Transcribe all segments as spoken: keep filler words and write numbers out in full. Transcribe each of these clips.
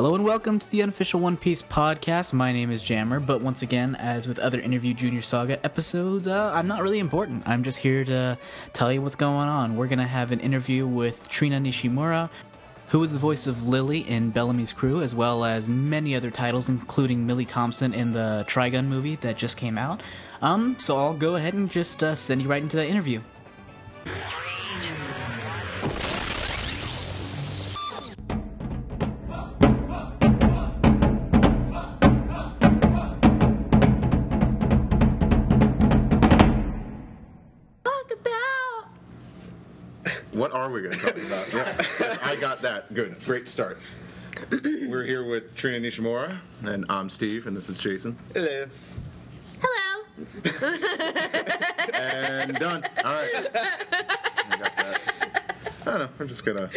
Hello and welcome to the unofficial One Piece podcast. My name is Jammer, but once again, as with other Interview Junior Saga episodes, uh, I'm not really important. I'm just here to tell you what's going on. We're going to have an interview with Trina Nishimura, who is the voice of Lily in Bellamy's Crew, as well as many other titles, including Millie Thompson in the Trigun movie that just came out. Um, so I'll go ahead and just uh, send you right into that interview. What are we going to talk about? Yeah, I got that. Good. Great start. We're here with Trina Nishimura, and I'm Steve, and this is Jason. Hello. Hello. And done. All right. I got that. I don't know. We're just going to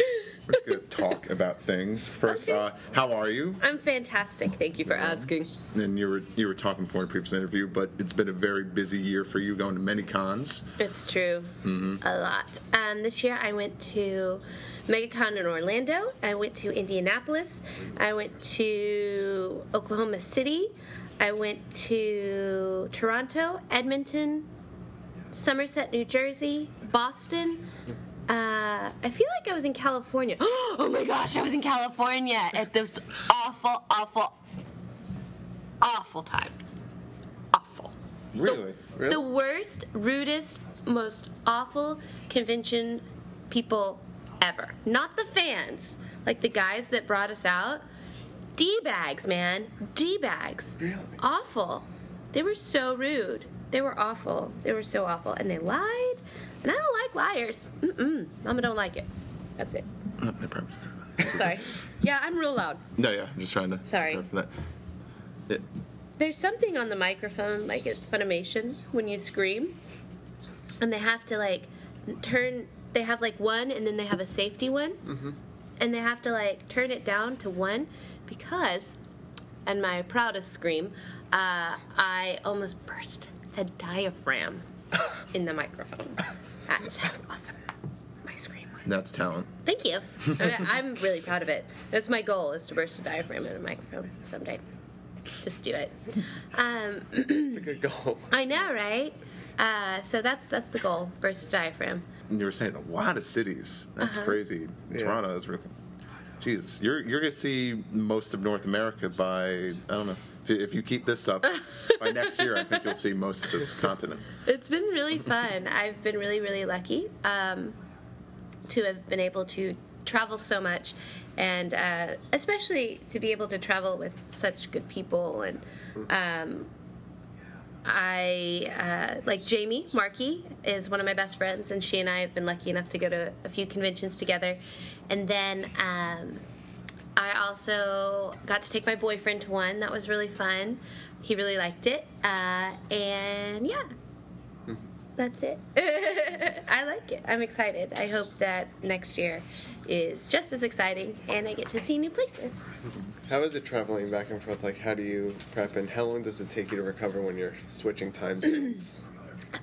we're just gonna talk about things. First, okay. uh, how are you? I'm fantastic. Thank you so, for asking. And you were, you were talking before in a previous interview, but it's been a very busy year for you, going to many cons. It's true. Mm-hmm. A lot. Um, this year I went to Megacon in Orlando. I went to Indianapolis. I went to Oklahoma City. I went to Toronto, Edmonton, Somerset, New Jersey, Boston. Uh, I feel like I was in California. Oh my gosh, I was in California at this awful, awful, awful time. Awful. Really? The, really? the worst, rudest, most awful convention people ever. Not the fans. Like the guys that brought us out. D-bags, man. D-bags. Really? Awful. They were so rude. They were awful. They were so awful. And they lied. And I don't like liars. Mm-mm. Mama don't like it. That's it. No, no problem. Sorry. Yeah, I'm real loud. No, yeah, I'm just trying to... Sorry. That. Yeah. There's something on the microphone, like at Funimation, when you scream. And they have to, like, turn... They have, like, one, and then they have a safety one. Mm-hmm. And they have to, like, turn it down to one because, and my proudest scream, uh, I almost burst a diaphragm in the microphone. That's awesome. My scream. That's talent. Thank you. I mean, I'm really proud of it. That's my goal, is to burst a diaphragm in a microphone someday. Just do it. Um, it's a good goal. I know, right? Uh, so that's that's the goal, burst a diaphragm. And you were saying a lot of cities. That's uh-huh. crazy. Yeah. Toronto is real. Jesus, you're you're gonna see most of North America by, I don't know. If you keep this up, by next year, I think you'll see most of this continent. It's been really fun. I've been really, really lucky um, to have been able to travel so much, and uh, especially to be able to travel with such good people. And um, I, uh, like Jamie Markey is one of my best friends, and she and I have been lucky enough to go to a few conventions together. And then... Um, I also got to take my boyfriend to one. That was really fun. He really liked it. Uh, and, yeah, mm-hmm. that's it. I like it. I'm excited. I hope that next year is just as exciting and I get to see new places. How is it traveling back and forth? Like, how do you prep, and how long does it take you to recover when you're switching time zones?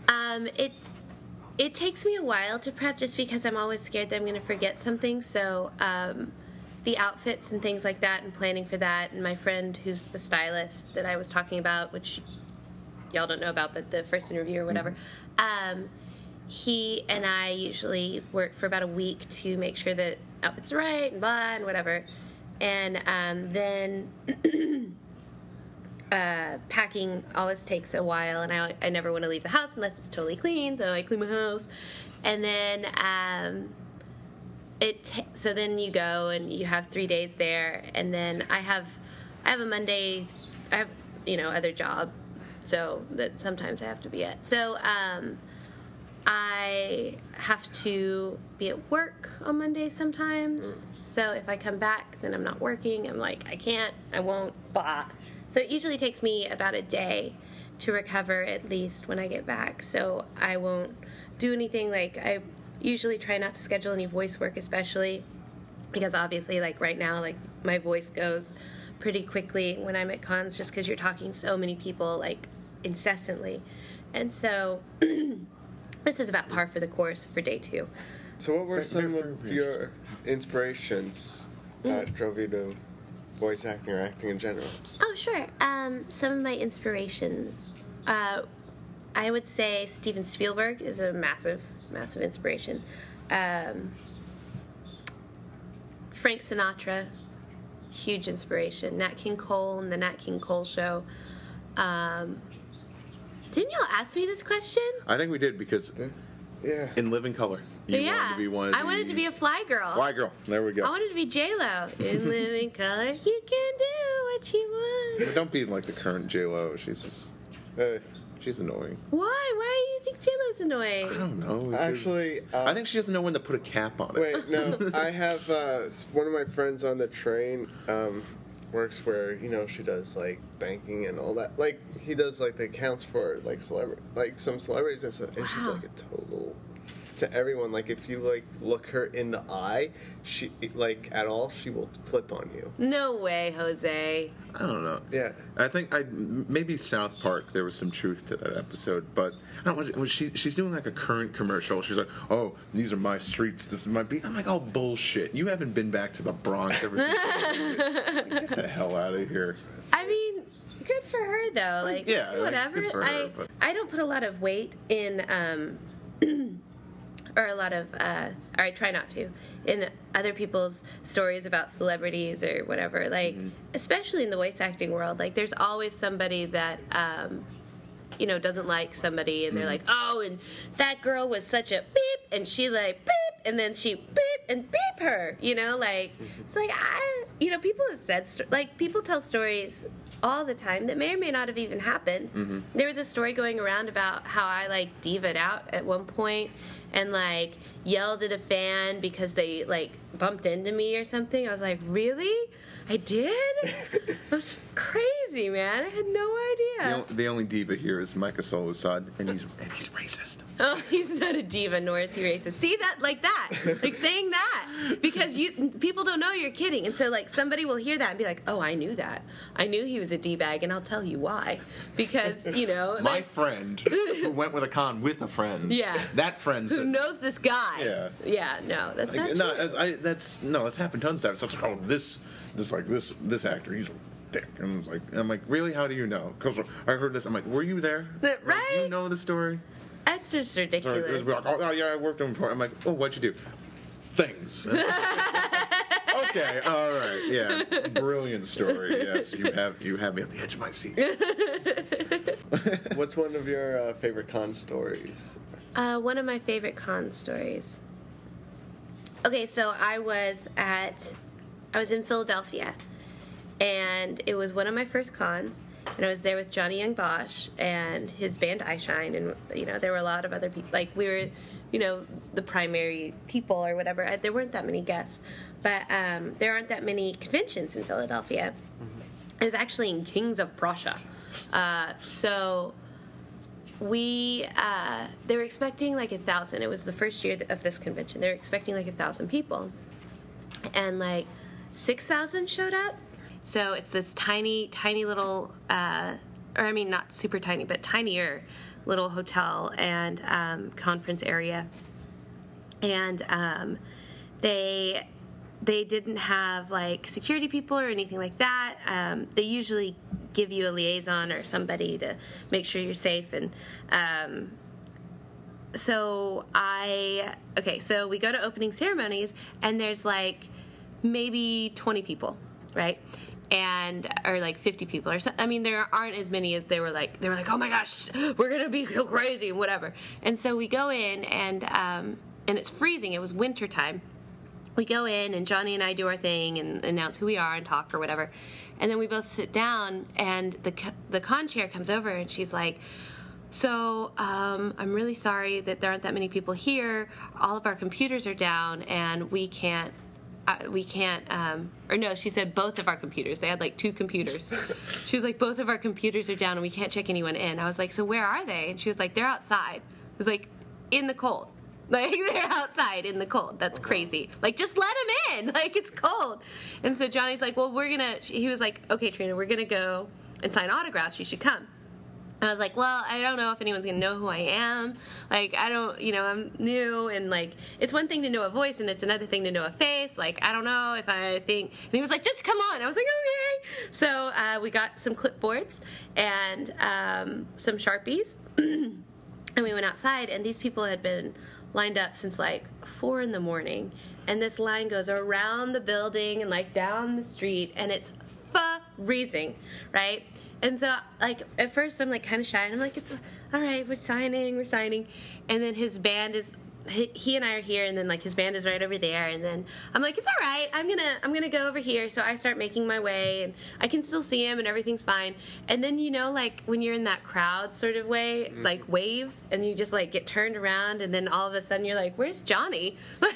um, it... It takes me a while to prep just because I'm always scared that I'm going to forget something, so... Um, the outfits and things like that, and planning for that, and my friend who's the stylist that I was talking about, which y'all don't know about, but the first interview or whatever, um, he and I usually work for about a week to make sure that outfits are right and blah and whatever, and um, then uh, packing always takes a while, and I I never want to leave the house unless it's totally clean, so I clean my house, and then. Um, It t- so then you go and you have three days there, and then I have, I have a Monday, I have you know other job, so that sometimes I have to be at. So um, I have to be at work on Monday sometimes. So if I come back, then I'm not working. I'm like I can't, I won't, blah. So it usually takes me about a day to recover at least when I get back. So I won't do anything like I. Usually try not to schedule any voice work, especially because obviously, like right now, like my voice goes pretty quickly when I'm at cons, just because you're talking so many people like incessantly, and so this is about par for the course for day two. So, what were some of your inspirations that drove you to voice acting or acting in general? Oh, sure. Um, some of my inspirations. Uh, I would say Steven Spielberg is a massive, massive inspiration. Um, Frank Sinatra, huge inspiration. Nat King Cole and the Nat King Cole Show. Um, didn't y'all ask me this question? I think we did because... Yeah. In Living Color. You yeah. wanted to be one of the, I wanted to be a fly girl. Fly girl. There we go. I wanted to be J-Lo. In Living Color, you can do what you want. But don't be like the current J-Lo. She's just... Uh, she's annoying. Why? Why do you think J-Lo's annoying? I don't know. Actually... Uh, I think she doesn't know when to put a cap on it. Wait, no. I have... Uh, one of my friends on the train um, works where, you know, she does, like, banking and all that. Like, he does, like, the accounts for, like, celebra- like some celebrities and stuff. And wow. she's, like, a total... to everyone, like, if you, like, look her in the eye, she, like, at all, she will flip on you. No way, Jose. I don't know. Yeah. I think I maybe South Park, there was some truth to that episode, but I don't know. She, she's doing, like, a current commercial. She's like, oh, these are my streets. This is my beat. I'm like, oh, bullshit. You haven't been back to the Bronx ever since. Get the hell out of here. I mean, good for her, though. Like, yeah, whatever. Like, good for her, I, but. I don't put a lot of weight in, um... or a lot of, uh, or I try not to, in other people's stories about celebrities or whatever. Like, mm-hmm. especially in the voice acting world, like, there's always somebody that, um, you know, doesn't like somebody, and they're mm-hmm. like, oh, and that girl was such a beep, and she, like, beep, and then she beep, and beep her, you know? Like, it's like, I, you know, people have said, like, people tell stories all the time that may or may not have even happened. Mm-hmm. There was a story going around about how I, like, diva'd out at one point, and, like, yelled at a fan because they, like, bumped into me or something. I was like, really? I did? That was crazy, man. I had no idea. The, the only diva here is Micah Solosad, and he's and he's racist. Oh, he's not a diva, nor is he racist. See that? Like that. Like, saying that. Because you people don't know you're kidding. And so, like, somebody will hear that and be like, oh, I knew that. I knew he was a D-bag, and I'll tell you why. Because, you know. My like, friend who went with a con with a friend. Yeah. That friend's who knows this guy. Yeah. Yeah, no, that's like, not true. No, I, that's, no, that's happened tons of times. So, oh, this, this, like, this, this actor, he's a dick. And I was like, I'm like, really? How do you know? Because I heard this. I'm like, were you there? Right? Like, do you know the story? That's just ridiculous. So it was like, oh, yeah, I worked on him before. I'm like, oh, what'd you do? Things. Okay, all right, yeah. Brilliant story, yes. You have you have me at the edge of my seat. What's one of your uh, favorite con stories? Uh, one of my favorite con stories. Okay, so I was at, I was in Philadelphia, and it was one of my first cons, and I was there with Johnny Young Bosch and his band Eyeshine, and, you know, there were a lot of other people, like, we were, you know, the primary people or whatever. I, there weren't that many guests, but um, there aren't that many conventions in Philadelphia. Mm-hmm. It was actually in Kings of Prussia. Uh, so... We, uh, they were expecting like a thousand. It was the first year of this convention. They were expecting like a thousand people. And like six thousand showed up. So it's this tiny, tiny little, uh, or I mean not super tiny, but tinier little hotel and um, conference area. And um, they they didn't have like security people or anything like that. Um, they usually... give you a liaison or somebody to make sure you're safe. And um, so I, okay, so we go to opening ceremonies, and there's like maybe twenty people, right? And, or like fifty people or something. I mean, there aren't as many as they were like, they were like, oh my gosh, we're going to be so crazy and whatever. And so we go in, and um, and it's freezing. It was winter time. We go in, and Johnny and I do our thing and announce who we are and talk or whatever. And then we both sit down, and the the con chair comes over, and she's like, so um, I'm really sorry that there aren't that many people here. All of our computers are down, and we can't, uh, we can't, um, or no, she said both of our computers. They had, like, two computers. She was like, both of our computers are down, and we can't check anyone in. I was like, so where are they? And she was like, they're outside. I was like, in the cold. Like, they're outside in the cold. That's crazy. Like, just let him in. Like, it's cold. And so Johnny's like, well, we're going to... He was like, okay, Trina, we're going to go and sign autographs. You should come. I was like, well, I don't know if anyone's going to know who I am. Like, I don't, you know, I'm new. And, like, it's one thing to know a voice, and it's another thing to know a face. Like, I don't know if I think. And he was like, just come on. I was like, okay. So uh, we got some clipboards and um, some Sharpies. And we went outside, and these people had been lined up since, like, four in the morning. And this line goes around the building and, like, down the street. And it's freezing, right? And so, like, at first I'm, like, kind of shy. And I'm like, it's all right, we're signing, we're signing. And then his band is, he, he and I are here. And then, like, his band is right over there. And then I'm like, it's all right. I'm going to, I'm going to go over here. So I start making my way. And I can still see him. And everything's fine. And then, you know, like, when you're in that crowd sort of way, mm-hmm. like, wave. And you just, like, get turned around. And then all of a sudden you're like, where's Johnny? Like,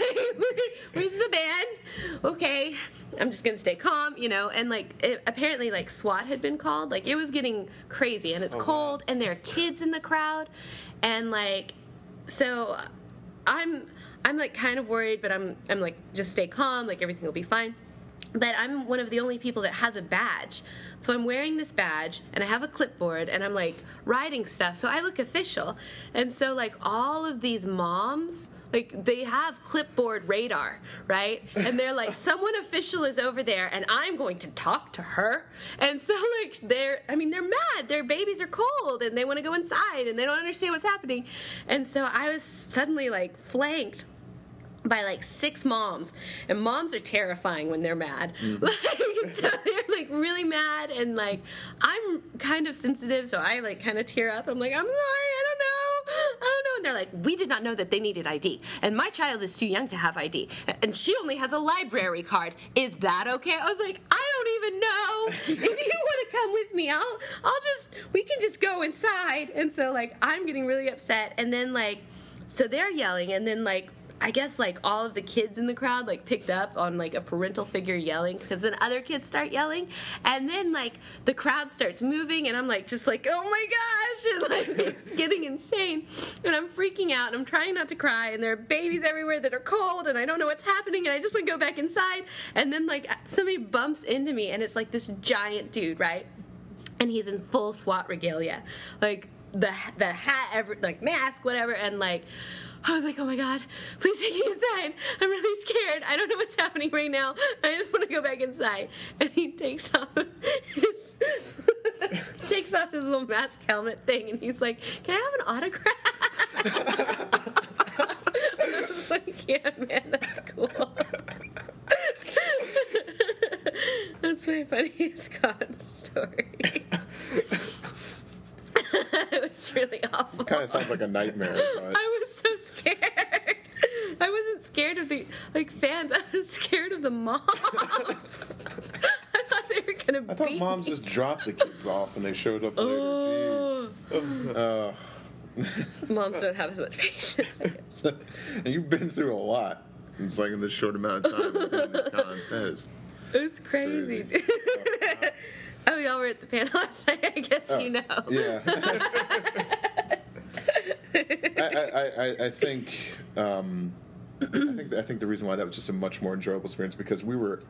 where's the band? Okay. I'm just going to stay calm, you know, and, like, it, apparently, like, SWAT had been called. Like, it was getting crazy, and it's oh, cold, wow. and there are kids in the crowd, and, like, so I'm, I'm, like, kind of worried, but I'm, I'm, like, just stay calm, like, everything will be fine. But I'm one of the only people that has a badge. So I'm wearing this badge, and I have a clipboard, and I'm, like, writing stuff. So I look official. And so, like, all of these moms, like, they have clipboard radar, right? And they're like, someone official is over there, and I'm going to talk to her. And so, like, they're, I mean, they're mad. Their babies are cold, and they want to go inside, and they don't understand what's happening. And so I was suddenly, like, flanked by, like, six moms. And moms are terrifying when they're mad. Mm. Like, so they're, like, really mad. And, like, I'm kind of sensitive, so I, like, kind of tear up. I'm like, I'm sorry, I don't know. I don't know. And they're like, we did not know that they needed I D. And my child is too young to have I D. And she only has a library card. Is that okay? I was like, I don't even know. If you want to come with me, I'll, I'll just, we can just go inside. And so, like, I'm getting really upset. And then, like, so they're yelling. And then, like, I guess, like, all of the kids in the crowd, like, picked up on, like, a parental figure yelling, because then other kids start yelling, and then, like, the crowd starts moving, and I'm, like, just, like, oh, my gosh, and, like, it's getting insane, and I'm freaking out, and I'm trying not to cry, and there are babies everywhere that are cold, and I don't know what's happening, and I just want to go back inside, and then, like, somebody bumps into me, and it's, like, this giant dude, right, and he's in full SWAT regalia, like, the the hat, every, like, mask, whatever, and, like, I was like, oh, my God, please take me inside. I'm really scared. I don't know what's happening right now. I just want to go back inside. And he takes off his, takes off his little mask helmet thing, and he's like, can I have an autograph? I was like, yeah, man, that's cool. That's my funniest con story. It was really awful. It kind of sounds like a nightmare. But I was so scared. I wasn't scared of the, like, fans. I was scared of the moms. I thought they were gonna be. I thought moms me. just dropped the kids off and they showed up oh. later. Jeez. Uh, moms don't have as much patience, I guess. And you've been through a lot. It's like in this short amount of time doing this con says. It's crazy, crazy. dude. Oh, y'all were at the panel last night. I guess oh, you know. Yeah. I, I, I think um, I think I think the reason why that was just a much more enjoyable experience because we were,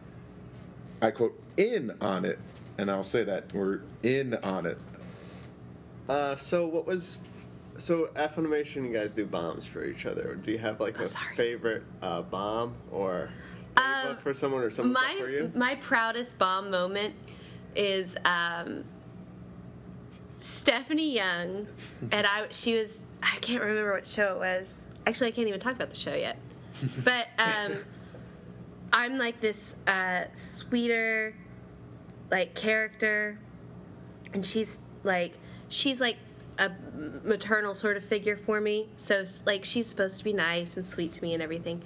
I quote, in on it, and I'll say that we're in on it. Uh, so what was, so at Funimation, you guys do bombs for each other. Do you have like oh, a sorry. favorite uh, bomb or um, book for someone or something for you? My proudest bomb moment is um, Stephanie Young, and I she was, I can't remember what show it was. Actually, I can't even talk about the show yet. But um, I'm like this uh, sweeter, like, character, and she's like, she's like a maternal sort of figure for me. So, like, she's supposed to be nice and sweet to me and everything.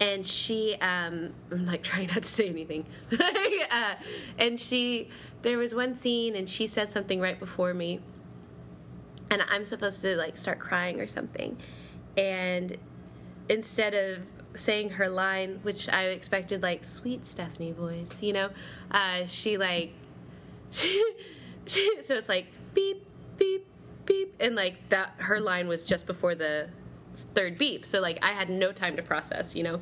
And she, um, I'm, like, trying not to say anything. uh, and she, there was one scene, and she said something right before me. And I'm supposed to, like, start crying or something. And instead of saying her line, which I expected, like, sweet Stephanie voice, you know, uh, she, like, she, she, so it's, like, beep, beep, beep. And, like, that her line was just before the third beep, so, like, I had no time to process, you know,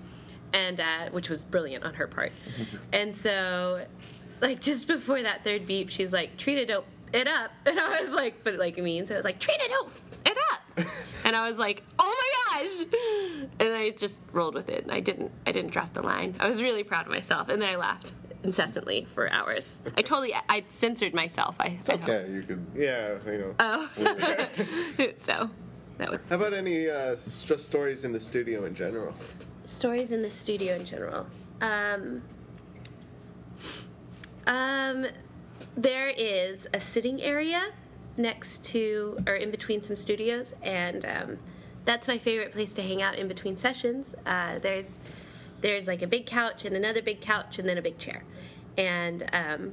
and uh, which was brilliant on her part. And so, like, just before that third beep, she's like, Trina, don't it up. And I was like, but like me. And so I was like, Trina, no, it up. And I was like, oh my gosh. And I just rolled with it. And I didn't, I didn't drop the line. I was really proud of myself. And then I laughed incessantly for hours. I totally, I censored myself. I, it's I okay. Hope. You can, yeah, you know. Oh. Yeah. So, that was. How about any uh, just stories in the studio in general? Stories in the studio in general. Um, um, there is a sitting area next to, or in between some studios, and um, that's my favorite place to hang out in between sessions. Uh, there's, there's like a big couch and another big couch and then a big chair, and um,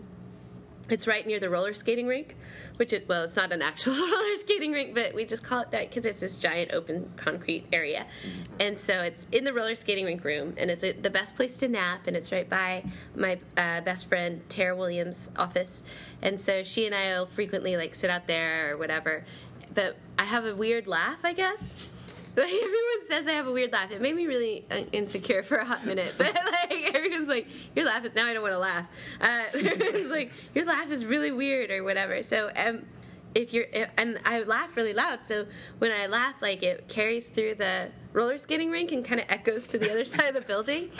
it's right near the roller skating rink, which it, well, it's not an actual roller skating rink, but we just call it that because it's this giant open concrete area, and so it's in the roller skating rink room, and it's a, the best place to nap, and it's right by my uh, best friend Tara Williams' office, and so she and I will frequently like sit out there or whatever, but I have a weird laugh, I guess. Like, everyone says I have a weird laugh. It made me really insecure for a hot minute. But, like, everyone's like, your laugh is... Now I don't want to laugh. Uh, everyone's like, your laugh is really weird or whatever. So, um, if you're... And I laugh really loud, so when I laugh, like, it carries through the roller skating rink and kind of echoes to the other side of the building.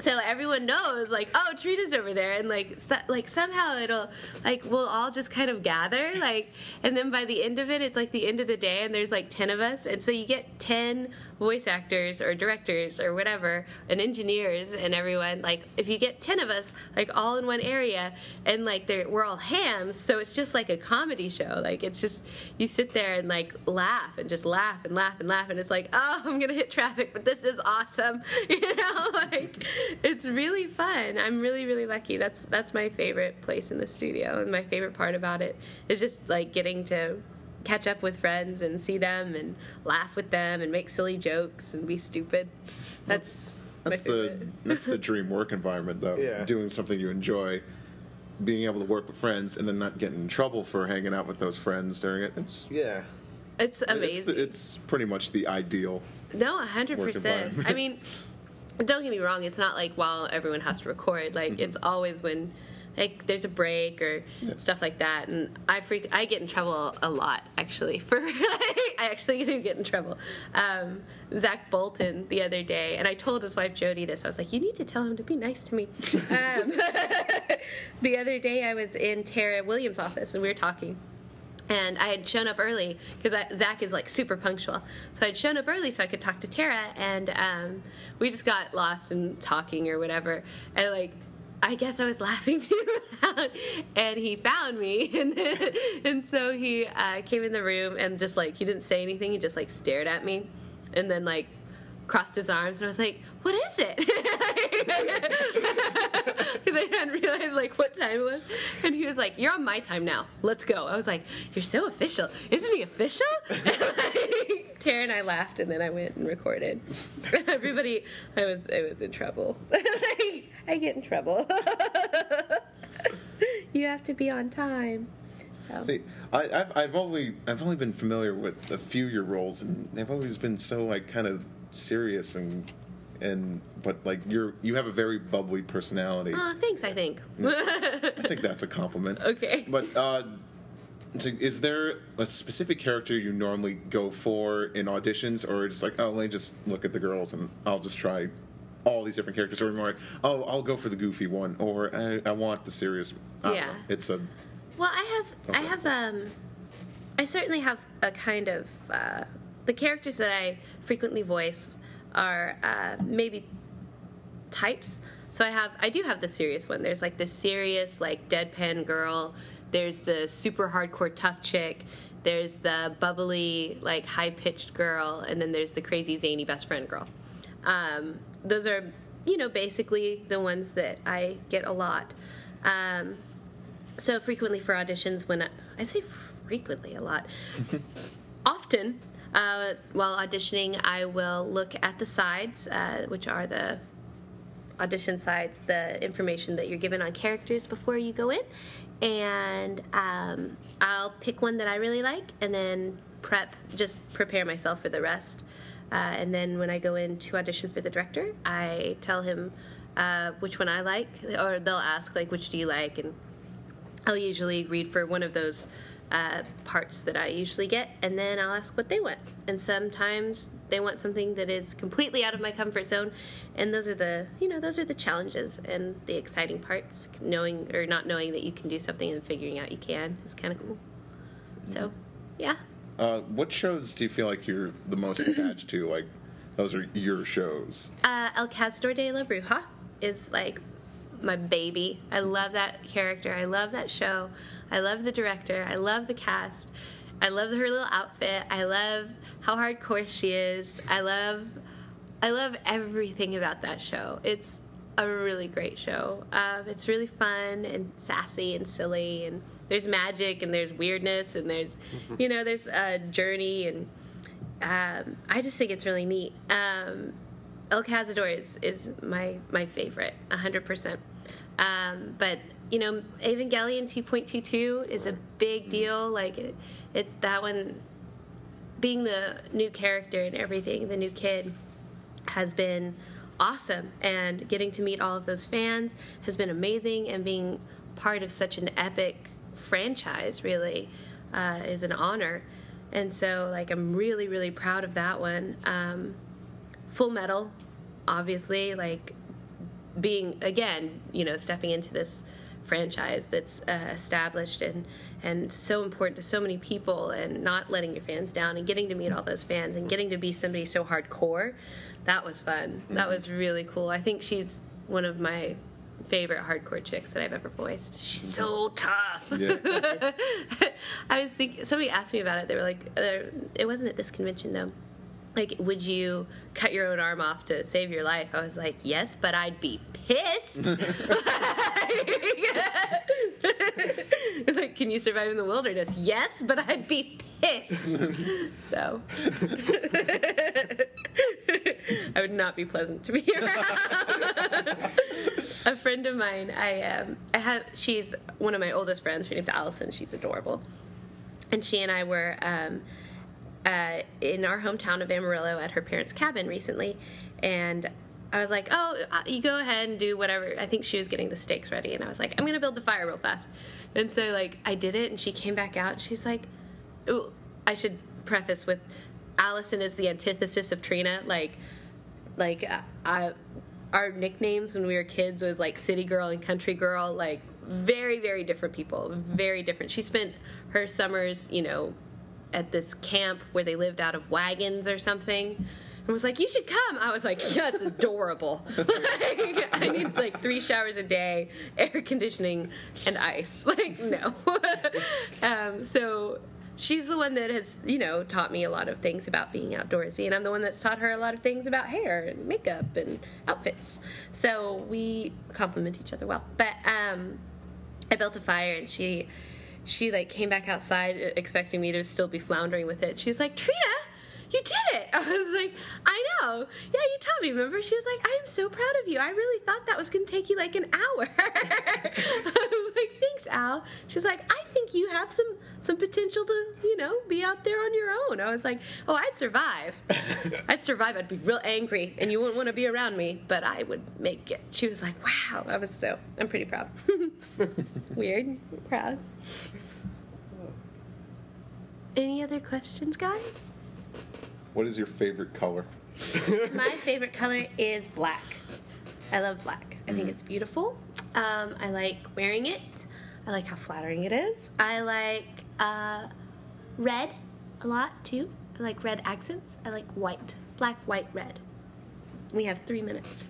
So everyone knows, like, oh, Trina's over there, and like, so, like somehow it'll, like, we'll all just kind of gather, like, and then by the end of it, it's like the end of the day, and there's like ten of us, and so you get ten voice actors or directors or whatever, and engineers and everyone. Like, if you get ten of us, like, all in one area, and like we're all hams, so it's just like a comedy show. Like, it's just you sit there and like laugh and just laugh and laugh and laugh, and it's like, oh, I'm gonna hit traffic, but this is awesome, you know, like. It's really fun. I'm really, really lucky. That's that's my favorite place in the studio, and my favorite part about it is just like getting to catch up with friends and see them and laugh with them and make silly jokes and be stupid. That's that's, that's the that's the dream work environment, though. Yeah. Doing something you enjoy, being able to work with friends, and then not getting in trouble for hanging out with those friends during it. It's, yeah, it's amazing. It's, the, it's pretty much the ideal. No, a hundred percent. I mean. Don't get me wrong, it's not like while everyone has to record. Like, mm-hmm. It's always when, like, there's a break or yeah. stuff like that. And I freak, I get in trouble a lot, actually. For like, I actually do get in trouble. Um, Zach Bolton the other day, and I told his wife Jody this. I was like, you need to tell him to be nice to me. um, the other day I was in Tara Williams' office, and we were talking. And I had shown up early, because Zach is, like, super punctual. So I'd shown up early so I could talk to Tara, and um, we just got lost in talking or whatever. And, like, I guess I was laughing too loud, and he found me. And, then, and so he uh, came in the room and just, like, he didn't say anything. He just, like, stared at me and then, like, crossed his arms. And I was like, what is it? Because I hadn't realized, like, what time it was. And he was like, you're on my time now. Let's go. I was like, you're so official. Isn't he official? And, like, Tara and I laughed, and then I went and recorded. Everybody, I was I was in trouble. Like, I get in trouble. You have to be on time. So. See, I, I've, I've, only, I've only been familiar with a few of your roles, and they've always been so, like, kind of serious and... And but like you're you have a very bubbly personality. Oh, thanks. I think I think that's a compliment. Okay. But uh, so is there a specific character you normally go for in auditions, or just like, oh, let me just look at the girls and I'll just try all these different characters, or more, oh, I'll go for the goofy one, or I, I want the serious. I yeah. Don't know. It's a. Well, I have okay. I have um, I certainly have a kind of uh, the characters that I frequently voice. Are uh, maybe types. So I have, I do have the serious one. There's like the serious, like deadpan girl. There's the super hardcore tough chick. There's the bubbly, like high pitched girl, and then there's the crazy zany best friend girl. Um, those are, you know, basically the ones that I get a lot. Um, so frequently for auditions, when I, I say frequently a lot, often. Uh, while auditioning, I will look at the sides, uh, which are the audition sides, the information that you're given on characters before you go in, and um, I'll pick one that I really like, and then prep, just prepare myself for the rest, uh, and then when I go in to audition for the director, I tell him uh, which one I like, or they'll ask, like, which do you like, and I'll usually read for one of those uh, parts that I usually get, and then I'll ask what they want. And sometimes they want something that is completely out of my comfort zone, and those are the, you know, those are the challenges and the exciting parts. Knowing or not knowing that you can do something and figuring out you can is kind of cool. So, yeah. Uh, what shows do you feel like you're the most attached to? Like, those are your shows. Uh, El Cazador de la Bruja is like my baby. I love that character. I love that show. I love the director. I love the cast. I love her little outfit. I love how hardcore she is. I love, I love everything about that show. It's a really great show. Um, it's really fun and sassy and silly, and there's magic and there's weirdness and there's, you know, there's a journey, and um, I just think it's really neat. Um, El Cazador is, is my my favorite, one hundred percent. Um, but, you know, Evangelion two point two two is a big deal. Like, it, it that one, being the new character and everything, the new kid, has been awesome. And getting to meet all of those fans has been amazing. And being part of such an epic franchise, really, uh, is an honor. And so, like, I'm really, really proud of that one. Um, Full Metal, obviously, like, being, again, you know, stepping into this franchise that's uh, established and, and so important to so many people, and not letting your fans down and getting to meet all those fans and getting to be somebody so hardcore, that was fun. That was really cool. I think she's one of my favorite hardcore chicks that I've ever voiced. She's so tough. Yeah. I was thinking, somebody asked me about it. They were like, uh, it wasn't at this convention, though. Like, would you cut your own arm off to save your life? I was like, yes, but I'd be pissed. Like, can you survive in the wilderness? Yes, but I'd be pissed. So. I would not be pleasant to be around. A friend of mine, I, um, I have, she's one of my oldest friends. Her name's Allison. She's adorable. And she and I were... Um, Uh, in our hometown of Amarillo at her parents' cabin recently, and I was like, oh, you go ahead and do whatever. I think she was getting the steaks ready, and I was like, I'm going to build the fire real fast. And so, like, I did it, and she came back out, and she's like, ooh, I should preface with Allison is the antithesis of Trina. Like, like uh, I, our nicknames when we were kids was, like, City Girl and Country Girl. Like, very, very different people, very different. She spent her summers, you know, at this camp where they lived out of wagons or something, and was like, you should come. I was like, yeah, that's adorable. Like, I need like three showers a day, air conditioning, and ice. Like, no. um, so she's the one that has, you know, taught me a lot of things about being outdoorsy, and I'm the one that's taught her a lot of things about hair and makeup and outfits. So we complement each other well. But um, I built a fire, and she... She, like, came back outside expecting me to still be floundering with it. She was like, Trina, you did it. I was like, I know. Yeah, you taught me, remember? She was like, I am so proud of you. I really thought that was going to take you, like, an hour. I was like, thanks, Al. She's like, I think you have some, some potential to, you know, be out there on your own. I was like, oh, I'd survive. I'd survive. I'd be real angry, and you wouldn't want to be around me, but I would make it. She was like, wow. I was so, I'm pretty proud. Weird. Proud. Any other questions, guys? What is your favorite color? My favorite color is black. I love black. I think mm. it's beautiful. Um, I like wearing it. I like how flattering it is. I like uh, red a lot, too. I like red accents. I like white. Black, white, red. We have three minutes.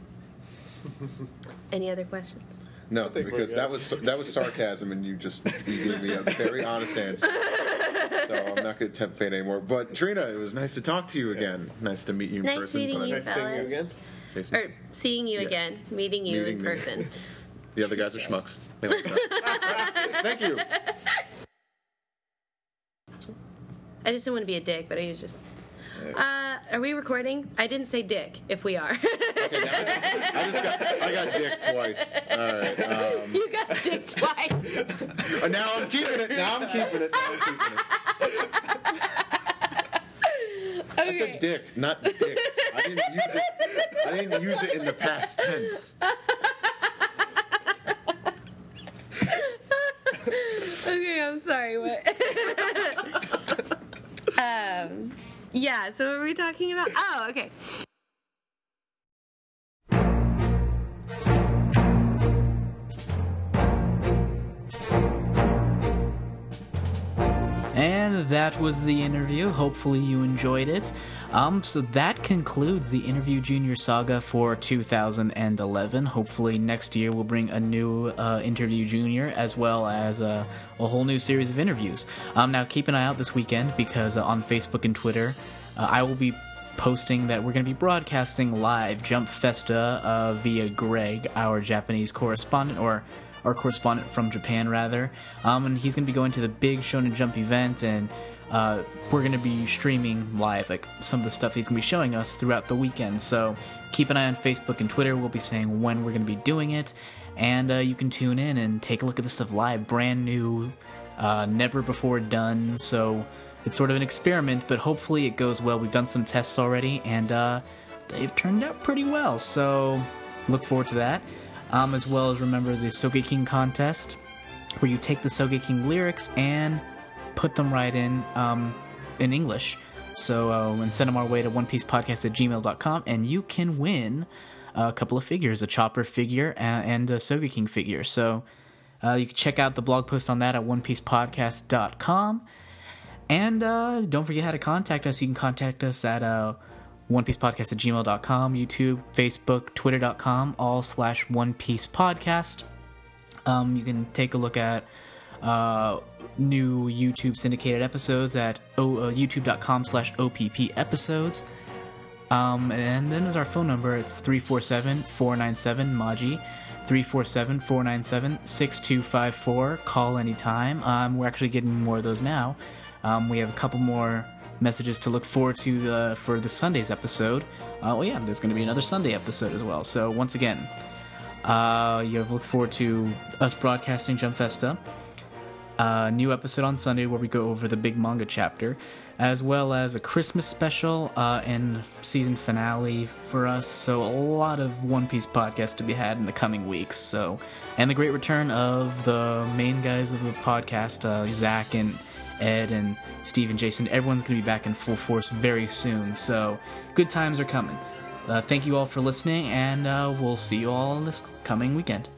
Any other questions? No, because that was that was sarcasm, and you just you gave me a very honest answer. So I'm not going to tempt fate anymore. But, Trina, it was nice to talk to you again. Yes. Nice to meet you in nice person. Meeting you, nice fellas. Seeing you again. Jason? Or seeing you yeah. again. Meeting you meeting in person. Me. The other guys are schmucks. They like that. Thank you. I just didn't want to be a dick, but I was just... Uh, are we recording? I didn't say dick, if we are. Okay, I, I just got, I got dick twice. All right. Um. You got dick twice. Now I'm keeping it. Now I'm keeping it. Now I'm keeping it. Okay. I said dick, not dicks. I didn't use it. I didn't use it in the past tense. I'm sorry, what? um, yeah, so what were we talking about? Oh, okay. And that was the interview. Hopefully you enjoyed it. Um, so that concludes the Interview Junior Saga for two thousand eleven. Hopefully next year we'll bring a new uh, Interview Junior, as well as uh, a whole new series of interviews. Um, now keep an eye out this weekend, because uh, on Facebook and Twitter, uh, I will be posting that we're going to be broadcasting live Jump Festa uh, via Greg, our Japanese correspondent, or... our correspondent from Japan, rather. Um, and he's going to be going to the big Shonen Jump event, and uh, we're going to be streaming live, like, some of the stuff he's going to be showing us throughout the weekend. So keep an eye on Facebook and Twitter. We'll be saying when we're going to be doing it, and uh, you can tune in and take a look at this stuff live, brand new, uh, never before done. So it's sort of an experiment, but hopefully it goes well. We've done some tests already, and uh, they've turned out pretty well, so look forward to that. Um, as well as, remember, the Sogeking contest, where you take the Sogeking lyrics and put them right in um, in English. So, uh, and send them our way to one piece podcast at gmail dot com, and you can win a couple of figures, a Chopper figure and a Sogeking figure. So uh, you can check out the blog post on that at one piece podcast dot com. And uh, don't forget how to contact us. You can contact us at... Uh, one piece podcast at gmail dot com, YouTube, Facebook, Twitter dot com, all slash One Piece Podcast. Um, you can take a look at uh, new YouTube syndicated episodes at o- uh, youtube dot com slash O P P episodes. Um, and then there's our phone number. It's three four seven, four nine seven, M A J I, three four seven, four nine seven, six two five four. Call anytime. Um, we're actually getting more of those now. Um, we have a couple more messages to look forward to uh, for the Sunday's episode. Uh, well, yeah, there's going to be another Sunday episode as well. So once again, uh, you have looked forward to us broadcasting Jump Festa, a uh, new episode on Sunday where we go over the big manga chapter, as well as a Christmas special uh, and season finale for us. So a lot of One Piece podcasts to be had in the coming weeks. So, and the great return of the main guys of the podcast, uh, Zach and Ed and Steve and Jason. Everyone's going to be back in full force very soon, so good times are coming. Uh, thank you all for listening, and uh, we'll see you all this coming weekend.